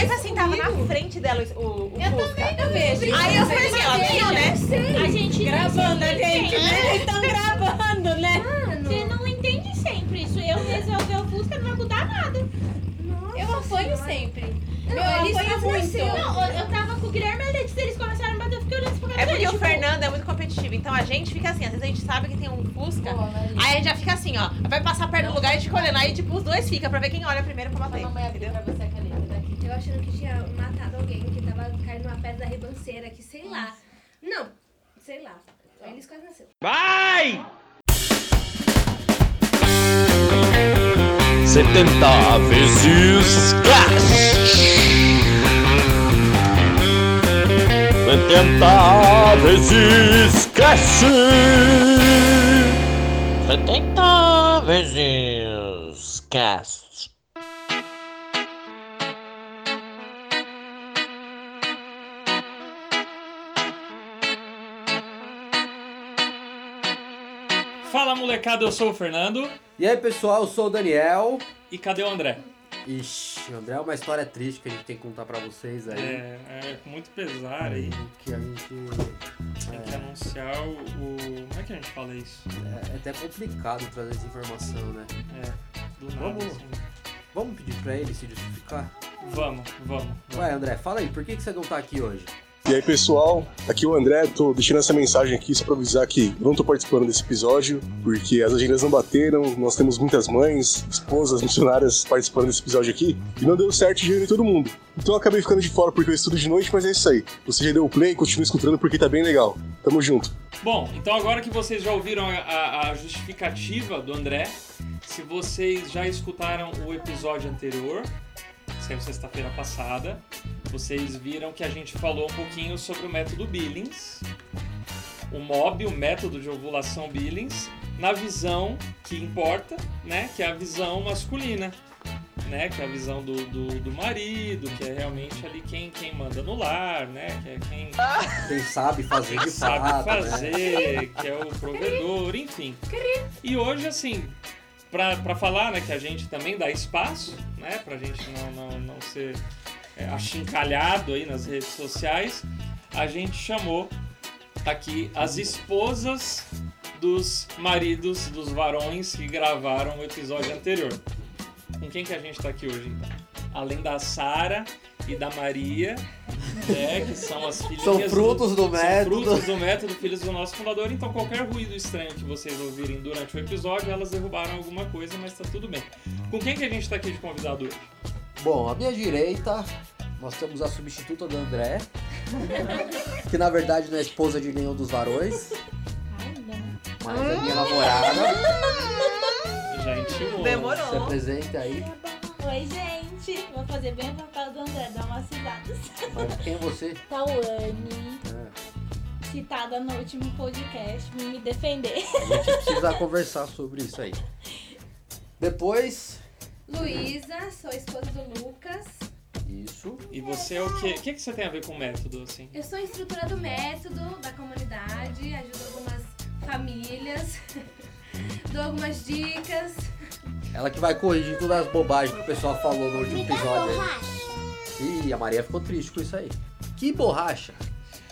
Mas assim, tava na frente dela o Fusca. Eu também não vejo. Aí eu falei assim, ela viu, né? A gente gravando, a gente, né? Eles tão gravando, né? Mano, você não entende sempre isso. Eu resolver o Fusca não vai mudar nada. Nossa, eu apoio sempre. Não, eles apoiam muito. Não, eu tava com o Guilherme e eles começaram a bater, eu fiquei olhando pra cara. É porque o Fernando é muito competitivo, então a gente fica assim, às vezes a gente sabe que tem um Fusca, aí a gente já fica assim, ó, vai passar perto do lugar e fica olhando, aí tipo os dois fica pra ver quem olha primeiro pra bater, entendeu? Eu achando que tinha matado alguém, que tava caindo uma pedra da ribanceira, que sei lá. Não, sei lá. Aí eles quase nasceram. Vai! 70 vezes Clash! 70 vezes Clash! 70 vezes Clash! Fala, molecada, eu sou o Fernando. E aí, pessoal, eu sou o Daniel. E cadê o André? Ixi, o André é uma história triste que a gente tem que contar pra vocês aí. É com muito pesar aí. Que a gente... Tem que anunciar o... Como é que a gente fala isso? É até complicado trazer essa informação, né? Do nada, vamos pedir pra ele se justificar? Vamos. Ué, André, fala aí, por que você não tá aqui hoje? E aí, pessoal, aqui é o André, tô deixando essa mensagem aqui só pra avisar que não tô participando desse episódio, porque as agendas não bateram, nós temos muitas mães, esposas, missionárias participando desse episódio aqui, e não deu certo de reunir todo mundo. Então eu acabei ficando de fora porque eu estudo de noite, mas é isso aí. Você já deu o play, continua escutando porque tá bem legal. Tamo junto. Bom, então agora que vocês já ouviram a justificativa do André, se vocês já escutaram o episódio anterior, saiu sexta-feira passada, vocês viram que a gente falou um pouquinho sobre o método Billings, o MOB, o método de ovulação Billings, na visão que importa, né? Que é a visão masculina, né? Que é a visão do marido, que é realmente ali quem manda no lar, né? Que é quem sabe fazer de fato, né? Que é o provedor, enfim. E hoje, assim, pra falar, né, que a gente também dá espaço, né? Pra gente não ser... achincalhado aí nas redes sociais, a gente chamou aqui as esposas dos maridos, dos varões que gravaram o episódio anterior. Com quem que a gente tá aqui hoje, então? Além da Sara e da Maria, né, que são as filhas... São frutos do método, filhas do nosso fundador. Então qualquer ruído estranho que vocês ouvirem durante o episódio, elas derrubaram alguma coisa, mas tá tudo bem. Com quem que a gente tá aqui de convidado hoje? Bom, à minha direita, nós temos a substituta do André, que na verdade não é esposa de nenhum dos varões, mas é minha namorada. Gente, demorou. Se apresenta aí. Oi, gente. Vou fazer bem o papel do André, dar uma cidade. Mas quem é você? Tauane. Citada no último podcast, me defender. A gente precisa conversar sobre isso aí. Depois... Luísa, sou esposa do Lucas. Isso. E você é o quê? O que você tem a ver com o método, assim? Eu sou instrutora do método, da comunidade, ajudo algumas famílias, dou algumas dicas. Ela que vai corrigir todas as bobagens que o pessoal falou no último episódio. Ih, a Maria ficou triste com isso aí. Que borracha!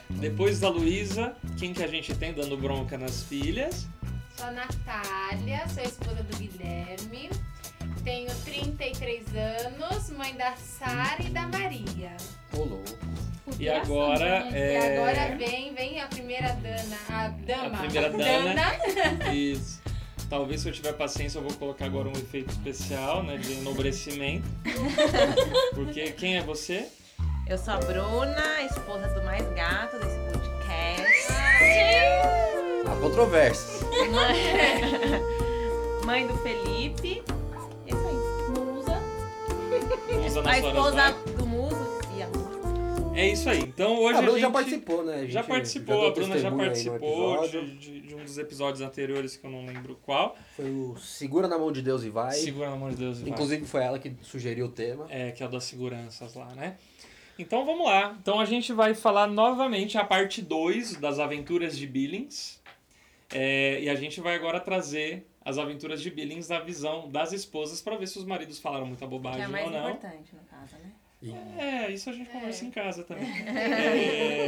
Depois da Luísa, quem que a gente tem dando bronca nas filhas? Sou a Natália, sou a esposa do Guilherme. Tenho 33 anos, mãe da Sara e da Maria. Rolou. E agora... E agora vem a primeira dama. A primeira dama. Isso. Talvez se eu tiver paciência eu vou colocar agora um efeito especial, né? De enobrecimento. Porque quem é você? Eu sou a Bruna, esposa do mais gato desse podcast. A controvérsia. Mãe do Felipe. A esposa do muso e a Bruna. É isso aí. Então hoje a Bruna já participou, né? A Bruna já participou de um dos episódios anteriores que eu não lembro qual. Foi o Segura na Mão de Deus e Vai. Inclusive foi ela que sugeriu o tema. Que é o das seguranças lá, né? Então vamos lá. Então a gente vai falar novamente a parte 2 das aventuras de Billings. E a gente vai agora trazer... as aventuras de Billings na visão das esposas, para ver se os maridos falaram muita bobagem ou não. Que é mais importante, no caso, né? É, isso a gente conversa em casa também.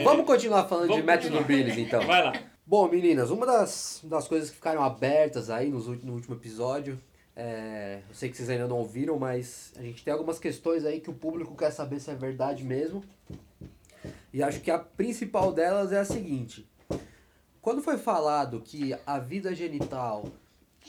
Vamos continuar falando de método Billings, então. Vai lá. Bom, meninas, uma das coisas que ficaram abertas aí no último episódio, eu sei que vocês ainda não ouviram, mas a gente tem algumas questões aí que o público quer saber se é verdade mesmo. E acho que a principal delas é a seguinte. Quando foi falado que a vida genital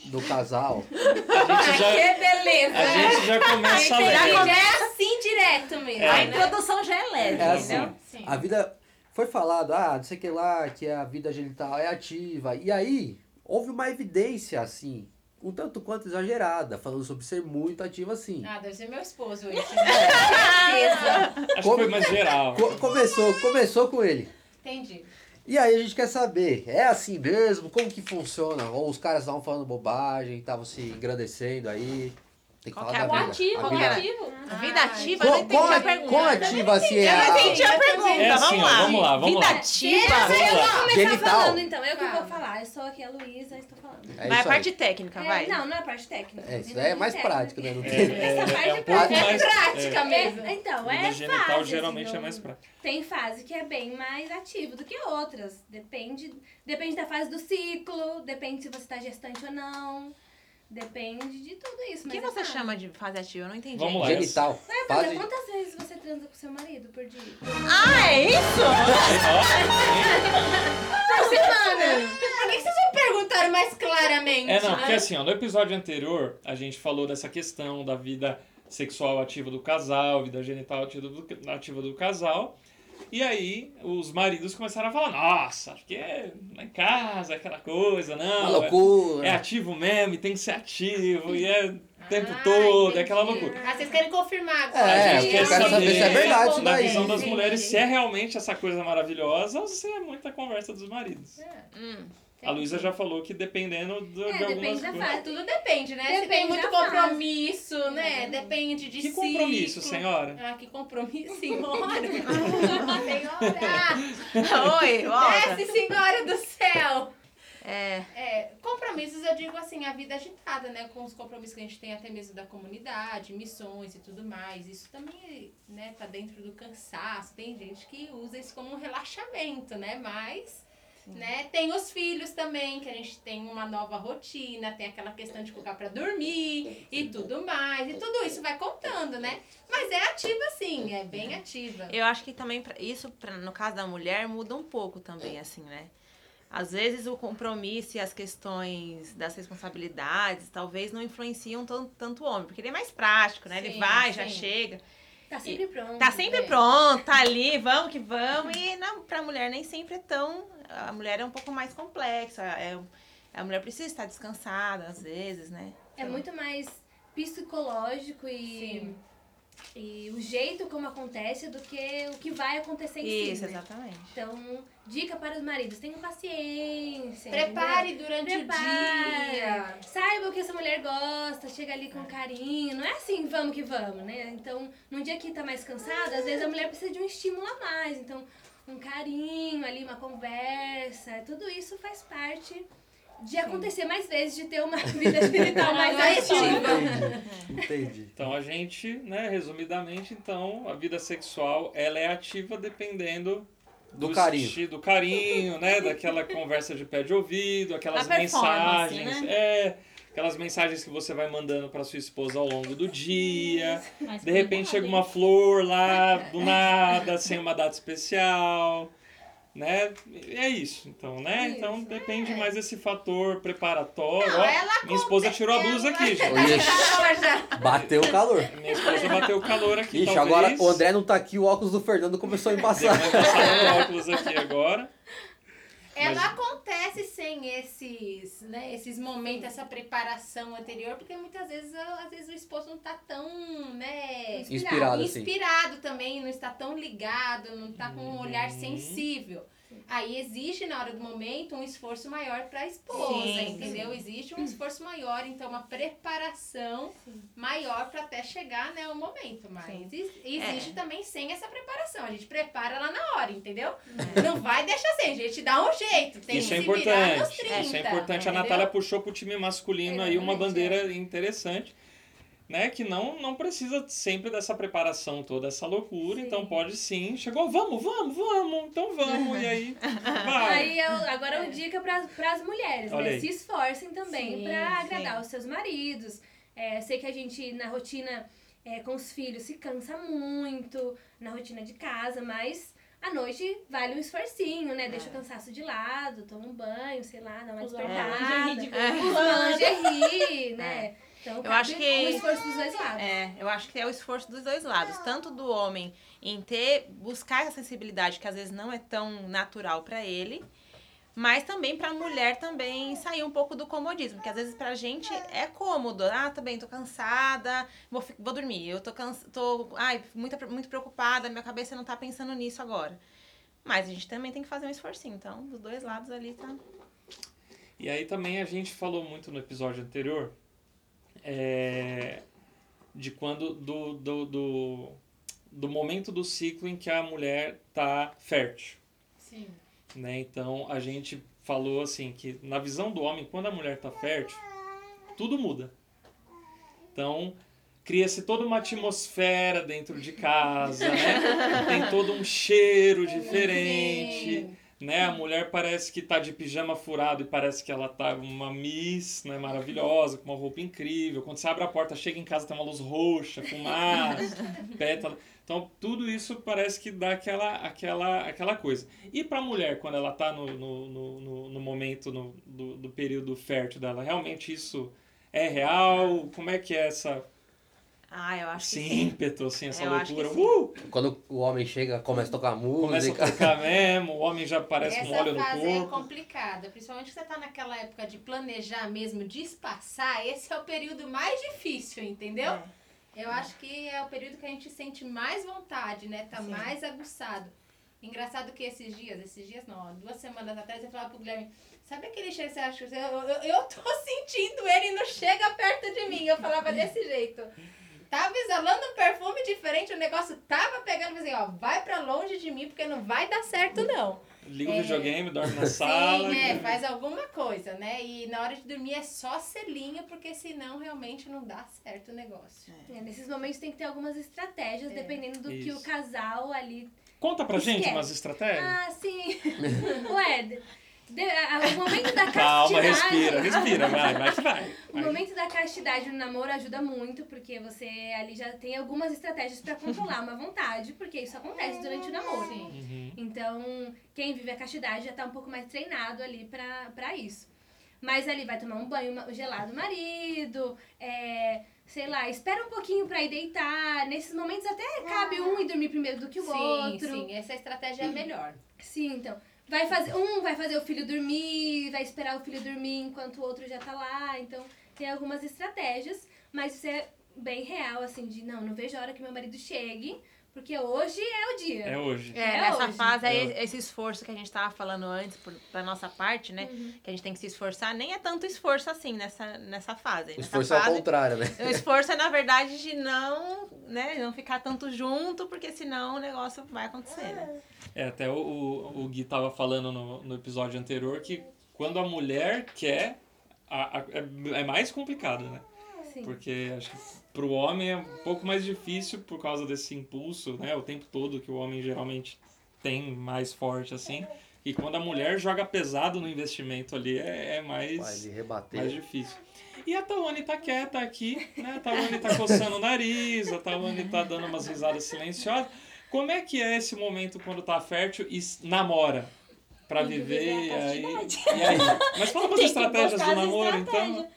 do casal... que beleza! A gente já começa a ler. Já é assim direto mesmo. A introdução já é leve, entendeu? Assim, a vida... Foi falado, não sei o que lá, que a vida genital é ativa. E aí, houve uma evidência, assim... um tanto quanto exagerada, falando sobre ser muito ativa assim. Deve ser meu esposo hoje. Acho que foi mais geral. Começou com ele. Entendi. E aí a gente quer saber, é assim mesmo? Como que funciona? Ou os caras estavam falando bobagem, estavam se engrandecendo aí? Tem que falar da vida. Qual que é o ativo? A vida ativa, eu não entendi a pergunta. Qual ativa, assim, é a... Eu não entendi a pergunta, vamos lá. Vida ativa, vamos lá. Eu vou começar falando, então, que vou falar. Eu sou aqui a Luísa, estou falando. Mas a parte técnica, vai. Não é a parte técnica. Isso é mais prática, né? Essa parte é prática mesmo. Então, é fase. O genital geralmente é mais prática. Tem fase que é bem mais ativa do que outras. Depende da fase do ciclo, depende se você está gestante ou não. Depende de tudo isso. O que você chama de fase ativa? Eu não entendi. Vamos lá. Genital. Quantas vezes você transa com seu marido por dia? É isso? Por semana. Por que vocês não perguntaram mais claramente? Porque assim, no episódio anterior, a gente falou dessa questão da vida sexual ativa do casal, vida genital ativa do casal. E aí, os maridos começaram a falar, nossa, acho que é em casa, aquela coisa, não. Uma loucura. É ativo mesmo, e tem que ser ativo, e é o tempo todo, é aquela loucura. Vocês querem confirmar. A gente quer saber se é verdade isso daí. Na visão das mulheres, se é realmente essa coisa maravilhosa ou se é muita conversa dos maridos. A Luísa já falou que dependendo de algumas coisas. Fase, tudo depende, né? Depende muito compromisso, né? Depende de si. Que compromisso, senhora? Que compromisso, senhora? Senhora! Oi, volta. Desce, senhora do céu! Compromissos, eu digo assim, a vida agitada, né? Com os compromissos que a gente tem até mesmo da comunidade, missões e tudo mais. Isso também, né? Tá dentro do cansaço. Tem gente que usa isso como um relaxamento, né? Mas... né? Tem os filhos também, que a gente tem uma nova rotina, tem aquela questão de colocar pra dormir e tudo mais, e tudo isso vai contando, né? Mas é ativa sim, é bem ativa. Eu acho que também isso, no caso da mulher, muda um pouco também, assim, né? Às vezes o compromisso e as questões das responsabilidades talvez não influenciam tanto o homem, porque ele é mais prático, né? Sim, ele vai, já chega... Tá sempre pronto, tá ali, vamos que vamos. E pra mulher nem sempre é tão... A mulher é um pouco mais complexa. A mulher precisa estar descansada, às vezes, né? É muito mais psicológico e o jeito como acontece do que o que vai acontecer em si. Isso, exatamente. Né? Então, dica para os maridos, tenham paciência. Prepare durante o dia. Saiba o que essa mulher gosta, chega ali com carinho. Não é assim, vamos que vamos, né? Então, num dia que tá mais cansada, às vezes a mulher precisa de um estímulo a mais. Então, um carinho ali, uma conversa, tudo isso faz parte... de acontecer mais vezes, de ter uma vida espiritual mais ativa. Entendi. Então a gente, né, resumidamente, então, a vida sexual, ela é ativa dependendo do carinho, né, daquela conversa de pé de ouvido, aquelas mensagens, né? Aquelas mensagens que você vai mandando pra sua esposa ao longo do dia. Mas de repente chega uma flor lá, do nada, sem uma data especial. Né? É isso, então, né? Isso, então depende mais desse fator preparatório. Minha esposa tirou a blusa aqui, gente. Bateu o calor. Minha esposa bateu o calor aqui. Ixi, agora o André não tá aqui, o óculos do Fernando começou a embaçar. O óculos aqui agora. Mas acontece sem esses, né, esses momentos, essa preparação anterior, porque muitas vezes, o esposo não está tão, né, inspirado também, não está tão ligado, não está com um olhar sensível. Aí existe, na hora do momento, um esforço maior para a esposa, entendeu? Existe um esforço maior, então uma preparação maior para até chegar, né, o momento. Mas existe também sem essa preparação. A gente prepara lá na hora, entendeu? Não vai deixar sem, a gente dá um jeito. Tem isso que se virar nos 30. Isso é importante. A Natália puxou pro time masculino aí uma bandeira interessante. né? Que não precisa sempre dessa preparação toda, essa loucura. Sim. Então pode sim. Chegou, vamos. Então vamos. E aí, vai. Aí, agora é uma dica para as mulheres, né? Se esforcem também para agradar os seus maridos. É, sei que a gente, na rotina com os filhos, se cansa muito, na rotina de casa, mas... à noite vale um esforcinho, né? Deixa o cansaço de lado, toma um banho, sei lá, dá uma despertada. Usa lingerie, né? É. Então, eu acho que é o esforço dos dois lados. É, eu acho que é o esforço dos dois lados. Tanto do homem em buscar essa sensibilidade, que às vezes não é tão natural pra ele, mas também pra mulher também sair um pouco do comodismo, porque às vezes pra gente é cômodo. Ah, tá bem, tô cansada, vou dormir. Eu tô muito preocupada, minha cabeça não tá pensando nisso agora. Mas a gente também tem que fazer um esforcinho, então, dos dois lados ali tá... E aí também a gente falou muito no episódio anterior de quando... do momento do ciclo em que a mulher tá fértil. Sim. Né? Então, a gente falou assim, que na visão do homem, quando a mulher está fértil, tudo muda. Então, cria-se toda uma atmosfera dentro de casa, né? Tem todo um cheiro diferente, né? A mulher parece que está de pijama furado e parece que ela está uma miss, né? Maravilhosa, com uma roupa incrível. Quando você abre a porta, chega em casa, tem uma luz roxa, fumaça, pétala... Então, tudo isso parece que dá aquela coisa. E para a mulher, quando ela está no momento do período fértil dela, realmente isso é real? Como é que é essa... Ah, eu acho que sim. Ímpeto, assim, essa loucura. Quando o homem chega, começa a tocar música. Começa a tocar mesmo, o homem já parece um óleo no corpo. Essa fase é complicada, principalmente que você tá naquela época de planejar mesmo, de espaçar. Esse é o período mais difícil, entendeu? É. Eu acho que é o período que a gente sente mais vontade, né? Tá Sim. mais aguçado. Engraçado que esses dias não, 2 semanas atrás eu falava pro Guilherme, sabe aquele cheiro que você acha? Eu tô sentindo ele, não chega perto de mim. Eu falava desse jeito. Tava exalando um perfume diferente, o negócio tava pegando, assim, ó, vai pra longe de mim porque não vai dar certo não. Liga o videogame, dorme na sala. Sim, faz alguma coisa, né? E na hora de dormir é só selinho, porque senão realmente não dá certo o negócio. Nesses momentos tem que ter algumas estratégias, dependendo do que o casal ali... Conta pra gente umas estratégias. Ah, sim. Ué, o momento da castidade... Calma, respira, vai. O momento da castidade no namoro ajuda muito, porque você ali já tem algumas estratégias pra controlar uma vontade, porque isso acontece durante o namoro. Uhum. Então, quem vive a castidade já tá um pouco mais treinado ali pra isso. Mas ali vai tomar um banho gelado marido, sei lá, espera um pouquinho pra ir deitar. Nesses momentos até cabe um ir dormir primeiro do que o outro. Sim, essa estratégia é a melhor. Sim, então... Vai fazer o filho dormir, vai esperar o filho dormir enquanto o outro já tá lá. Então, tem algumas estratégias, mas isso é bem real, assim, de não vejo a hora que meu marido chegue, porque hoje é o dia. É hoje. Nessa fase, esse esforço que a gente tava falando antes, da nossa parte, né? Uhum. Que a gente tem que se esforçar, nem é tanto esforço assim nessa fase. O esforço é ao contrário, né? O esforço é, na verdade, de não ficar tanto junto, porque senão o negócio vai acontecer, né? Até o Gui tava falando no episódio anterior que quando a mulher quer, é mais complicado, né? Sim. Porque acho que pro homem é um pouco mais difícil por causa desse impulso, né? O tempo todo que o homem geralmente tem mais forte, assim. E quando a mulher joga pesado no investimento ali, é mais difícil. E a Tauane tá quieta aqui, né? A Tauane tá coçando o nariz, a Tauane tá dando umas risadas silenciosas. Como é que é esse momento quando tá fértil e namora? Pra viver e aí... Mas fala umas estratégias do namoro, então.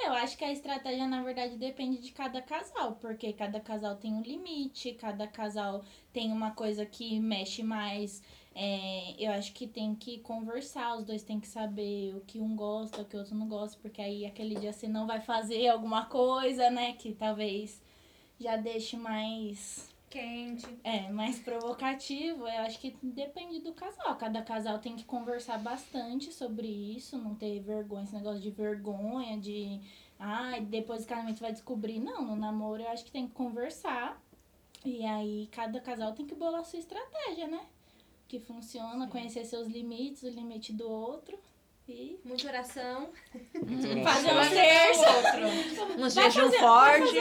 Eu acho que a estratégia, na verdade, depende de cada casal. Porque cada casal tem um limite, cada casal tem uma coisa que mexe mais. Eu acho que tem que conversar, os dois têm que saber o que um gosta, o que o outro não gosta. Porque aí, aquele dia, você não vai fazer alguma coisa, né? Que talvez já deixe mais... quente. Mais provocativo. Eu acho que depende do casal. Cada casal tem que conversar bastante sobre isso, não ter vergonha, esse negócio de vergonha, de... Ah, depois do casamento vai descobrir. Não, no namoro eu acho que tem que conversar. E aí, cada casal tem que bolar a sua estratégia, né? Que funciona, Sim. conhecer seus limites, o limite do outro. E muita oração. Fazer uns terços. Um jejum forte.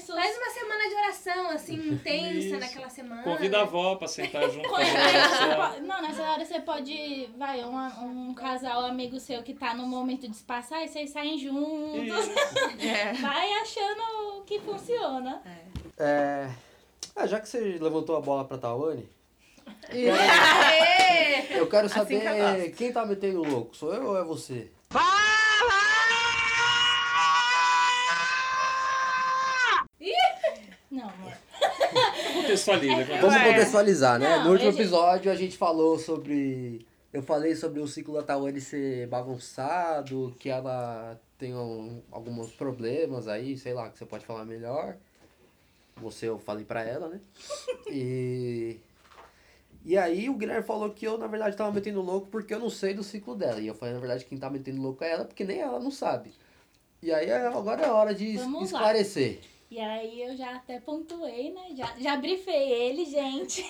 Faz uma semana de oração, assim, intensa. Isso. Naquela semana. Convida a avó pra sentar junto. Com a não, nessa hora você pode... Vai, um casal amigo seu que tá no momento de espaço. Aí vocês saem juntos. É. Vai achando que funciona. Já que você levantou a bola pra Tauane... Eu quero saber assim quem tá metendo louco, sou eu ou é você? Fala! Não, amor. Vamos contextualizar, né? Não, no último episódio a gente falou sobre... Eu falei sobre o ciclo da Tauane ser bagunçado, que ela tem alguns problemas aí, sei lá, que você pode falar melhor. Eu falei pra ela, né? E aí o Guilherme falou que eu, na verdade, tava metendo louco porque eu não sei do ciclo dela. E eu falei, na verdade, quem tá metendo louco é ela, porque nem ela não sabe. E aí agora é hora de esclarecer. E aí eu já até pontuei, né? Já brifei ele, gente.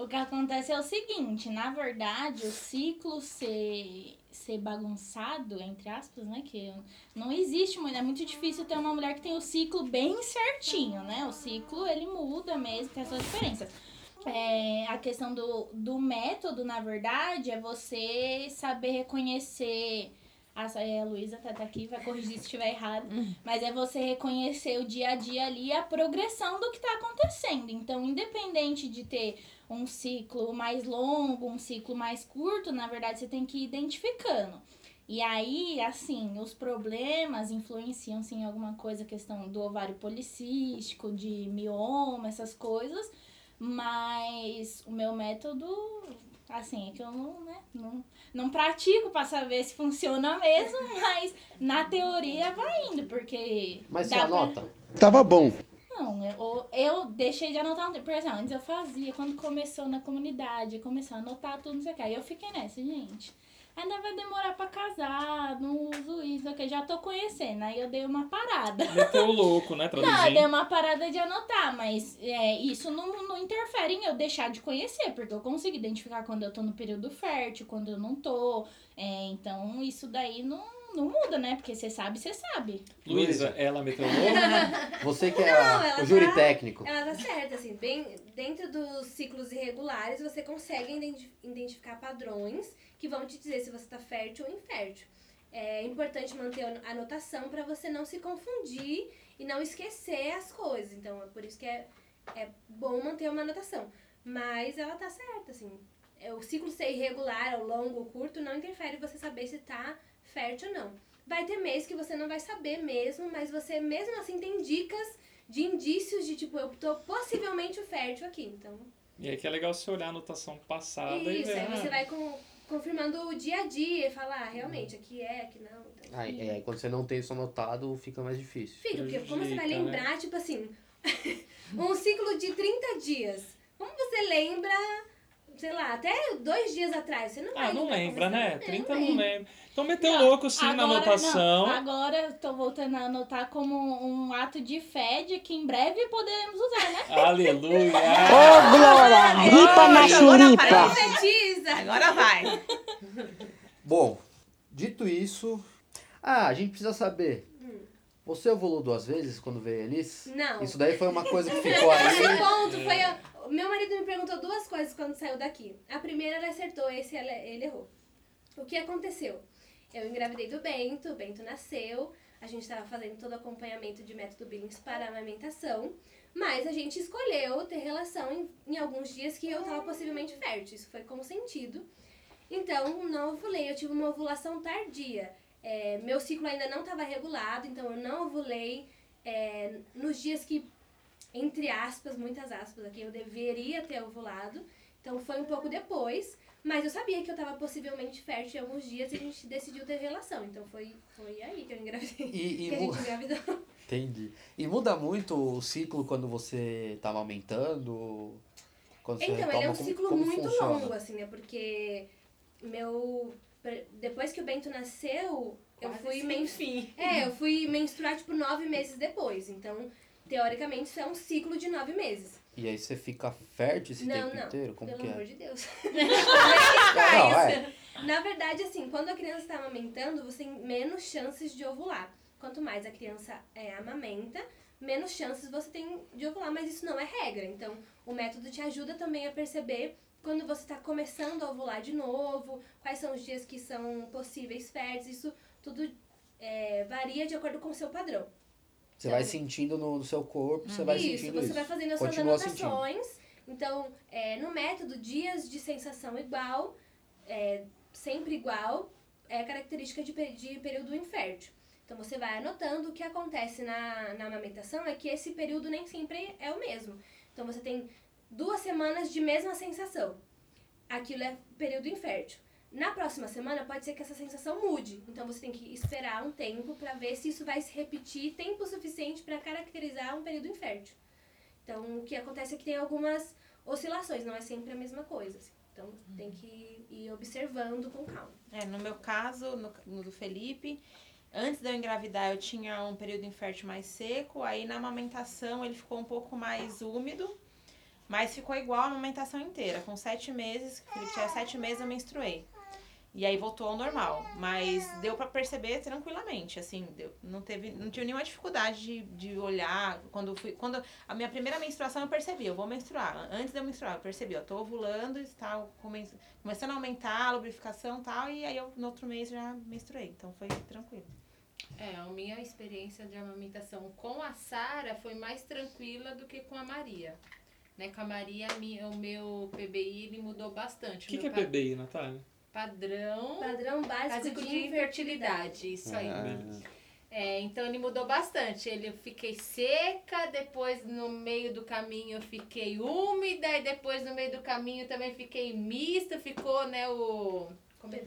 O que acontece é o seguinte, na verdade, o ciclo ser bagunçado, entre aspas, né? Que não existe muito, é muito difícil ter uma mulher que tem o ciclo bem certinho, né? O ciclo, ele muda mesmo, tem as suas diferenças. A questão do método, na verdade, é você saber reconhecer... A Luísa tá aqui, vai corrigir se estiver errado. Mas é você reconhecer o dia a dia ali, a progressão do que tá acontecendo. Então, independente de ter um ciclo mais longo, um ciclo mais curto, na verdade, você tem que ir identificando. E aí, assim, os problemas influenciam, sim, alguma coisa, questão do ovário policístico, de mioma, essas coisas... Mas o meu método, assim, é que eu não pratico pra saber se funciona mesmo, mas na teoria vai indo, porque... Mas você anota? Tava bom. Não, eu deixei de anotar, por exemplo, antes eu fazia, quando começou na comunidade, começou a anotar tudo, não sei o que, aí eu fiquei nessa, gente... Ainda vai demorar pra casar, não uso isso, ok, já tô conhecendo, aí eu dei uma parada. Meteu louco, né, traduzindo? Não, eu dei uma parada de anotar, mas isso não interfere em eu deixar de conhecer, porque eu consigo identificar quando eu tô no período fértil, quando eu não tô, então isso daí não muda, né, porque você sabe. Luísa, ela meteu louco? Você que é o júri técnico. Ela tá certa, assim, bem, dentro dos ciclos irregulares você consegue identificar padrões que vão te dizer se você está fértil ou infértil. É importante manter a anotação para você não se confundir e não esquecer as coisas. Então, é por isso que é bom manter uma anotação. Mas ela tá certa, assim. O ciclo ser irregular, ao longo ou curto, não interfere em você saber se tá fértil ou não. Vai ter mês que você não vai saber mesmo, mas você mesmo assim tem dicas de indícios de tipo, eu tô possivelmente fértil aqui, então... E aí que é legal você olhar a anotação passada e ver... Isso, aí você vai confirmando o dia a dia e falar, realmente, aqui é, aqui não. Então, quando você não tem isso anotado, fica mais difícil. Fica, porque como você vai lembrar, né? Tipo assim, um ciclo de 30 dias. Como você lembra, sei lá, até 2 dias atrás, você não vai lembrar. Ah, não lembra, né? 30 não lembra. Então meteu louco sim agora, na anotação. Agora eu tô voltando a anotar como um ato de fé de que em breve poderemos usar, né? Aleluia! Ô, Glória! Ripa na churipa! Agora vai! Bom, dito isso... a gente precisa saber... Você ovulou 2 vezes quando veio a Elis? Não. Isso daí foi uma coisa que ficou aí. Esse ponto foi... Meu marido me perguntou 2 coisas quando saiu daqui. A primeira ele acertou, ele errou. O que aconteceu? Eu engravidei do Bento, o Bento nasceu, a gente estava fazendo todo o acompanhamento de método Billings para a amamentação, mas a gente escolheu ter relação em alguns dias que eu estava possivelmente fértil, isso foi consentido. Então, não ovulei, eu tive uma ovulação tardia. Meu ciclo ainda não estava regulado, então eu não ovulei nos dias que, entre aspas, muitas aspas aqui, eu deveria ter ovulado, então foi um pouco depois, mas eu sabia que eu estava possivelmente fértil em alguns dias e a gente decidiu ter relação, então foi aí que eu engravidei, que a gente engravidou. Entendi. E muda muito o ciclo quando você estava aumentando? Então, ele é um ciclo muito longo, assim, né, porque depois que o Bento nasceu, eu fui menstruar, tipo, 9 meses depois, então... Teoricamente, isso é um ciclo de 9 meses. E aí você fica fértil esse tempo inteiro? Como pelo amor de Deus. Não, Na verdade, assim, quando a criança está amamentando, você tem menos chances de ovular. Quanto mais a criança amamenta, menos chances você tem de ovular, mas isso não é regra. Então, o método te ajuda também a perceber quando você está começando a ovular de novo, quais são os dias que são possíveis férteis, isso tudo varia de acordo com o seu padrão. Você vai sentindo no seu corpo, você vai sentindo isso. Você vai fazendo as suas anotações. Então, no método, dias de sensação igual, sempre igual, é característica de período infértil. Então, você vai anotando. O que acontece na amamentação é que esse período nem sempre é o mesmo. Então, você tem 2 semanas de mesma sensação. Aquilo é período infértil. Na próxima semana, pode ser que essa sensação mude. Então, você tem que esperar um tempo para ver se isso vai se repetir, tempo suficiente para caracterizar um período infértil. Então, o que acontece é que tem algumas oscilações, não é sempre a mesma coisa. Assim. Então, tem que ir observando com calma. No meu caso, no do Felipe, antes de eu engravidar, eu tinha um período infértil mais seco. Aí, na amamentação, ele ficou um pouco mais úmido. Mas ficou igual a amamentação inteira. Com 7 meses, que o Felipe tinha 7 meses, eu menstruei. E aí, voltou ao normal. Mas deu pra perceber tranquilamente, assim. Não tive nenhuma dificuldade de olhar. Quando a minha primeira menstruação, eu percebi. Eu vou menstruar. Antes de eu menstruar, eu percebi. Ó, tô ovulando, tal, começando a aumentar a lubrificação e tal. E aí, eu, no outro mês, já menstruei. Então, foi tranquilo. A minha experiência de amamentação com a Sara foi mais tranquila do que com a Maria. Né, com a Maria, o meu PBI ele mudou bastante. O que é PBI, Natália? Padrão básico de infertilidade. Isso aí. Então, ele mudou bastante. Eu fiquei seca, depois no meio do caminho eu fiquei úmida, e depois no meio do caminho também fiquei mista, ficou, né, o... Como é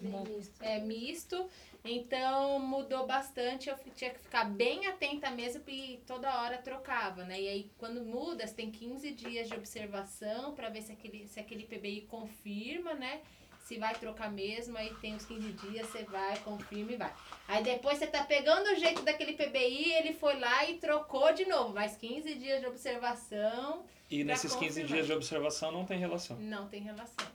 misto. Misto. Então, mudou bastante, eu tinha que ficar bem atenta mesmo e toda hora trocava, né? E aí, quando muda, você tem 15 dias de observação para ver se aquele PBI confirma, né? Se vai trocar mesmo, aí tem os 15 dias, você vai, confirma e vai. Aí depois você tá pegando o jeito daquele PBI, ele foi lá e trocou de novo, mais 15 dias de observação. E nesses confirmar. 15 dias de observação não tem relação? Não tem relação.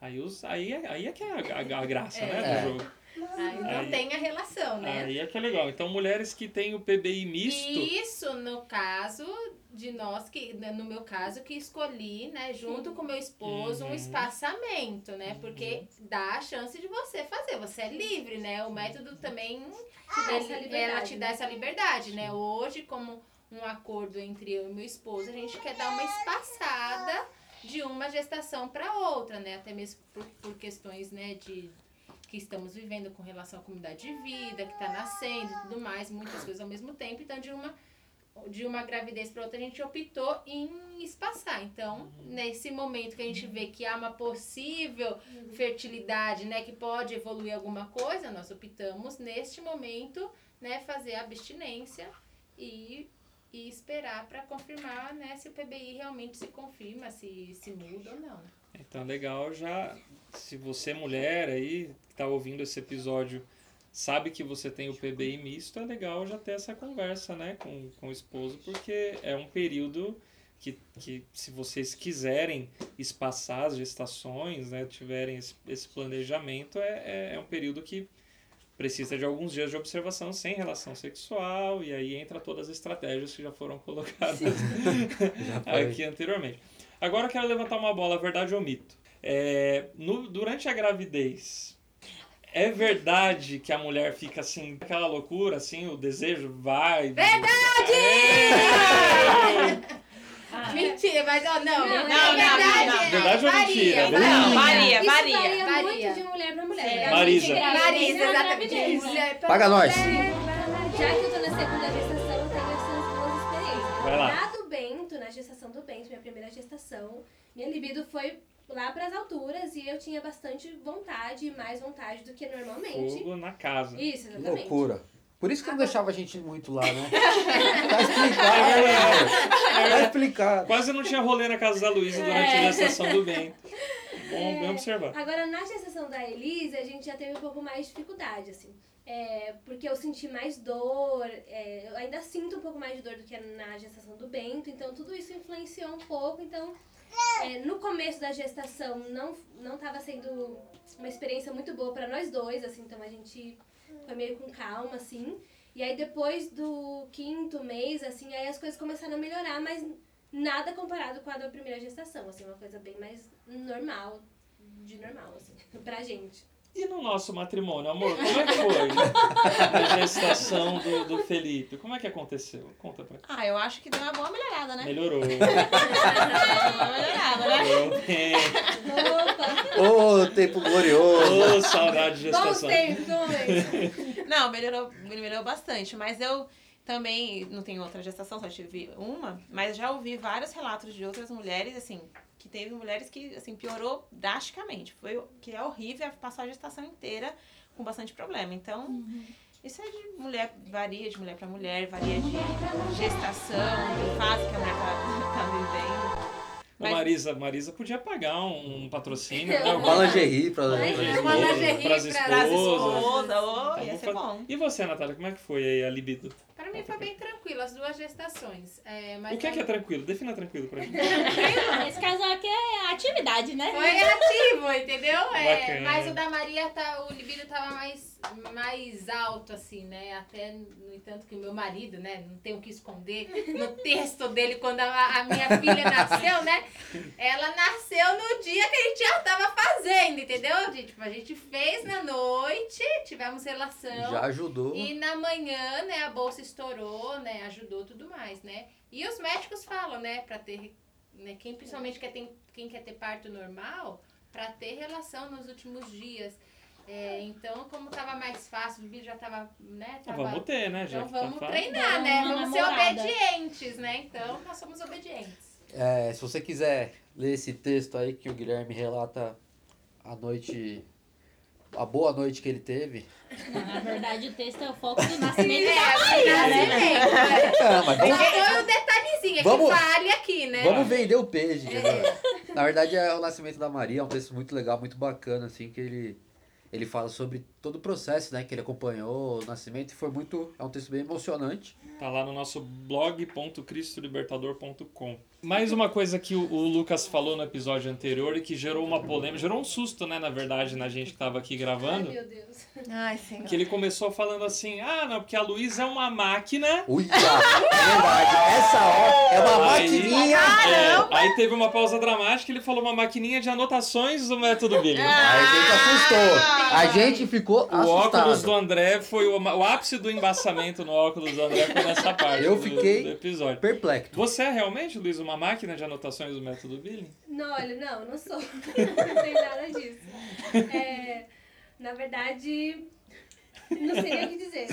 Aí é que é a graça, né, do jogo. Aí não tem a relação, né? Aí é que é legal. Então, mulheres que têm o PBI misto... Isso, no caso de nós, no meu caso, que escolhi, né, junto com meu esposo, um espaçamento, né? Porque dá a chance de você fazer. Você é livre, né? O método também te dá essa liberdade, né? Hoje, como um acordo entre eu e meu esposo, a gente quer dar uma espaçada... de uma gestação para outra, né? Até mesmo por questões, né, de que estamos vivendo com relação à comunidade de vida, que está nascendo e tudo mais, muitas coisas ao mesmo tempo. Então, de uma gravidez para outra, a gente optou em espaçar. Então, nesse momento que a gente vê que há uma possível fertilidade, né, que pode evoluir alguma coisa, nós optamos, neste momento, né, fazer a abstinência e esperar para confirmar, né, se o PBI realmente se confirma, se muda ou não. Então, legal, já, se você mulher aí, que tá ouvindo esse episódio, sabe que você tem o PBI misto, é legal já ter essa conversa, né, com o esposo, porque é um período que se vocês quiserem espaçar as gestações, né, tiverem esse planejamento, é um período que precisa de alguns dias de observação sem relação sexual, e aí entra todas as estratégias que já foram colocadas aqui anteriormente. Agora eu quero levantar uma bola, verdade ou mito? Durante a gravidez, é verdade que a mulher fica assim, aquela loucura, assim, o desejo vai... Verdade! Mentira, mas não. Verdade ou mentira? Não, Maria. Varia muito de mulher pra mulher. É. Marisa, exatamente. Paga nós. Já que eu tô na segunda gestação, eu tenho essas duas experiências. Vai lá. Na gestação do Bento, minha primeira gestação, minha libido foi lá pras alturas e eu tinha bastante vontade, mais vontade do que normalmente. Fogo na casa. Isso, exatamente. Que loucura. Por isso que não deixava a gente muito lá, né? Tá explicado, galera. Tá explicado. Quase não tinha rolê na casa da Luísa durante a gestação do Bento. Bom, bem observar. Agora, na gestação da Elisa, a gente já teve um pouco mais de dificuldade, assim. Porque eu senti mais dor, eu ainda sinto um pouco mais de dor do que na gestação do Bento. Então, tudo isso influenciou um pouco. Então, no começo da gestação não estava sendo uma experiência muito boa para nós dois, assim, então a gente foi meio com calma, assim. E aí depois do quinto mês, assim, aí as coisas começaram a melhorar, mas nada comparado com a da primeira gestação, assim, uma coisa bem mais normal, de normal, assim, pra gente. E no nosso matrimônio, amor, como é que foi a gestação do Felipe? Como é que aconteceu? Conta pra mim. Ah, eu acho que deu uma boa melhorada, né? Melhorou. Deu uma melhorada, né? Ô, tempo glorioso. Ô, saudade de gestação. Bom tempo. Não, melhorou bastante, mas eu... Também não tenho outra gestação, só tive uma, mas já ouvi vários relatos de outras mulheres, assim, que teve mulheres que, assim, piorou drasticamente. Foi que é horrível, passou a gestação inteira com bastante problema. Então, isso é de mulher, varia de mulher para mulher, varia de gestação, de fase que a mulher tá vivendo. Mas... Marisa podia pagar um patrocínio, né? Uma lingerie para as esposas. Ia ser bom. E você, Natália, como é que foi aí a libido? Para mim foi bem tranquilo, as duas gestações. Mas o que é tranquilo? Defina tranquilo para mim. Esse casal aqui é atividade, né? Foi ativo, entendeu? Mas o da Maria, o libido tava mais alto, assim, né? Até, no entanto, que o meu marido, né? Não tem o que esconder. No texto dele, quando a minha filha nasceu, né? Ela nasceu no dia que a gente já tava fazendo, entendeu? Tipo, a gente fez na noite, tivemos relação. Já ajudou. E na manhã, né? A bolsa estourou, né? Ajudou tudo mais, né? E os médicos falam, né? Pra ter... Né, quem principalmente quer ter parto normal, pra ter relação nos últimos dias... Então, como tava mais fácil, o vídeo já tava, né? Vamos ter, né? Então, vamos treinar, né? Vamos ser obedientes, né? Então, nós somos obedientes. Se você quiser ler esse texto aí que o Guilherme relata a noite... A boa noite que ele teve. Na verdade, o texto é o foco do nascimento da Maria, né? Mas foi um detalhezinho, é que vale aqui, né? Vamos vender o peixe, né? Na verdade, é o nascimento da Maria, é um texto muito legal, muito bacana, assim, que ele fala sobre todo o processo, né, que ele acompanhou, o nascimento, e foi muito... É um texto bem emocionante. Tá lá no nosso blog.cristolibertador.com. Mais uma coisa que o Lucas falou no episódio anterior e que gerou uma polêmica, gerou um susto, né, na verdade, na gente que tava aqui gravando. Ai, meu Deus. Ai, Senhor. Que ele começou falando assim, não, porque a Luísa é uma máquina. Ui, verdade. Essa hora é uma maquininha. Aí teve uma pausa dramática, ele falou uma maquininha de anotações do método Billings. Aí a gente assustou. A gente ficou assustado. O óculos do André foi o ápice do embaçamento no óculos do André foi nessa parte. Eu fiquei do episódio. Perplexo. Você é realmente, Luiz, uma máquina de anotações do método Billings? Não, olha, não sou. Não tem nada disso. Na verdade, não sei nem o que dizer.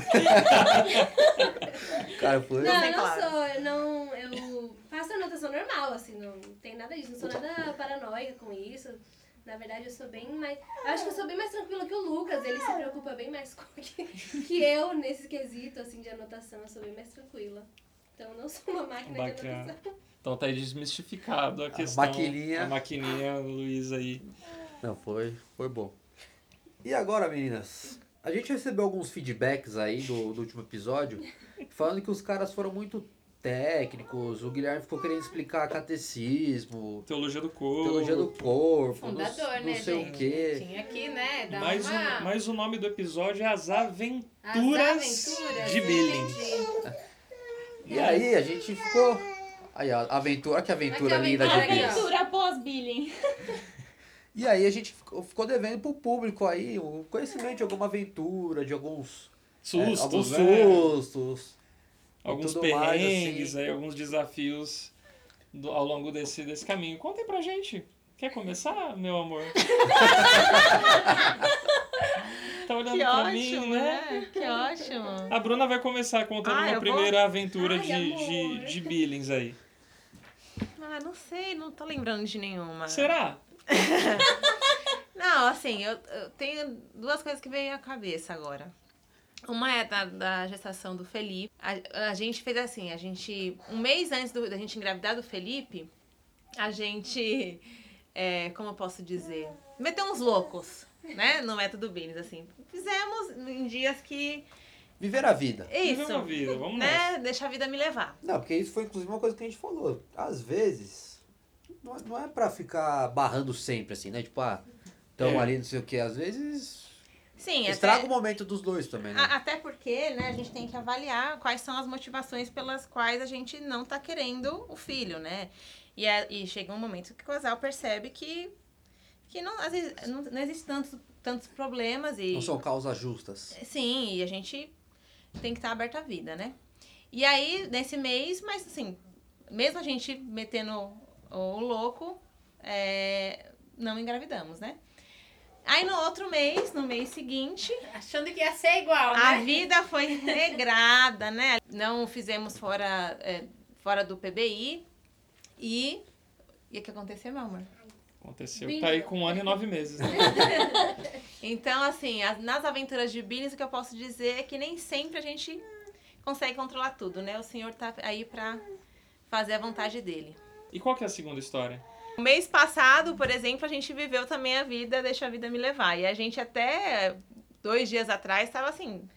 Cara, foi... Não, eu não sou. Eu faço anotação normal, assim, não tem nada disso. Não sou nada paranoica com isso. Na verdade, eu sou bem mais... Acho que eu sou bem mais tranquila que o Lucas. Ele se preocupa bem mais que eu nesse quesito, assim, de anotação. Eu sou bem mais tranquila. Então, eu não sou uma máquina de anotação. Então, tá aí desmistificado a questão. A maquininha, Luísa aí. Não, foi bom. E agora, meninas? A gente recebeu alguns feedbacks aí do último episódio, falando que os caras foram muito... técnicos, o Guilherme ficou querendo explicar catecismo, teologia do corpo, fundador, não sei, né, o quê. Tinha aqui, né? Mas o nome do episódio é As Aventuras de Billings. E aí a gente ficou... Aí, ó, aventura linda de Billings. Aventura pós-Billings. E aí a gente ficou devendo pro público aí o conhecimento de alguma aventura, de alguns sustos, alguns perrengues, assim, alguns desafios ao longo desse caminho. Contem pra gente. Quer começar, meu amor? Tá olhando que pra ótimo, mim, né? Que ótimo. A Bruna vai começar contando uma primeira aventura de Billings aí. Não sei, não tô lembrando de nenhuma. Será? Não, assim, eu tenho duas coisas que vêm à cabeça agora. Uma é da gestação do Felipe. A gente fez assim, um mês antes da gente engravidar do Felipe, a gente, como eu posso dizer, meteu uns loucos, né, no método Billings, assim. Fizemos em dias que... Viver a vida. Isso. Viver a vida, vamos lá. Né, deixar a vida me levar. Não, porque isso foi inclusive uma coisa que a gente falou. Às vezes, não é pra ficar barrando sempre, assim, né? Tipo, ah, estão ali, não sei o que, às vezes... Sim, estraga até o momento dos dois também, né? Até porque, né, a gente tem que avaliar quais são as motivações pelas quais a gente não tá querendo o filho, né? E chega um momento que o casal percebe que não, às vezes, não existe tantos problemas e... Não são causas justas. Sim, e a gente tem que estar aberto à vida, né? E aí, nesse mês, mas assim, mesmo a gente metendo o louco, não engravidamos, né? Aí no outro mês, no mês seguinte... Achando que ia ser igual, né? A vida foi regrada, né? Não fizemos fora do PBI. E o que aconteceu, meu amor? Aconteceu que tá aí com 1 ano e 9 meses. Né? Então, assim, nas aventuras de Billings, o que eu posso dizer é que nem sempre a gente consegue controlar tudo, né? O Senhor tá aí pra fazer a vontade dele. E qual que é a segunda história? O mês passado, por exemplo, a gente viveu também a vida, deixa a vida me levar. E a gente até 2 dias atrás estava assim,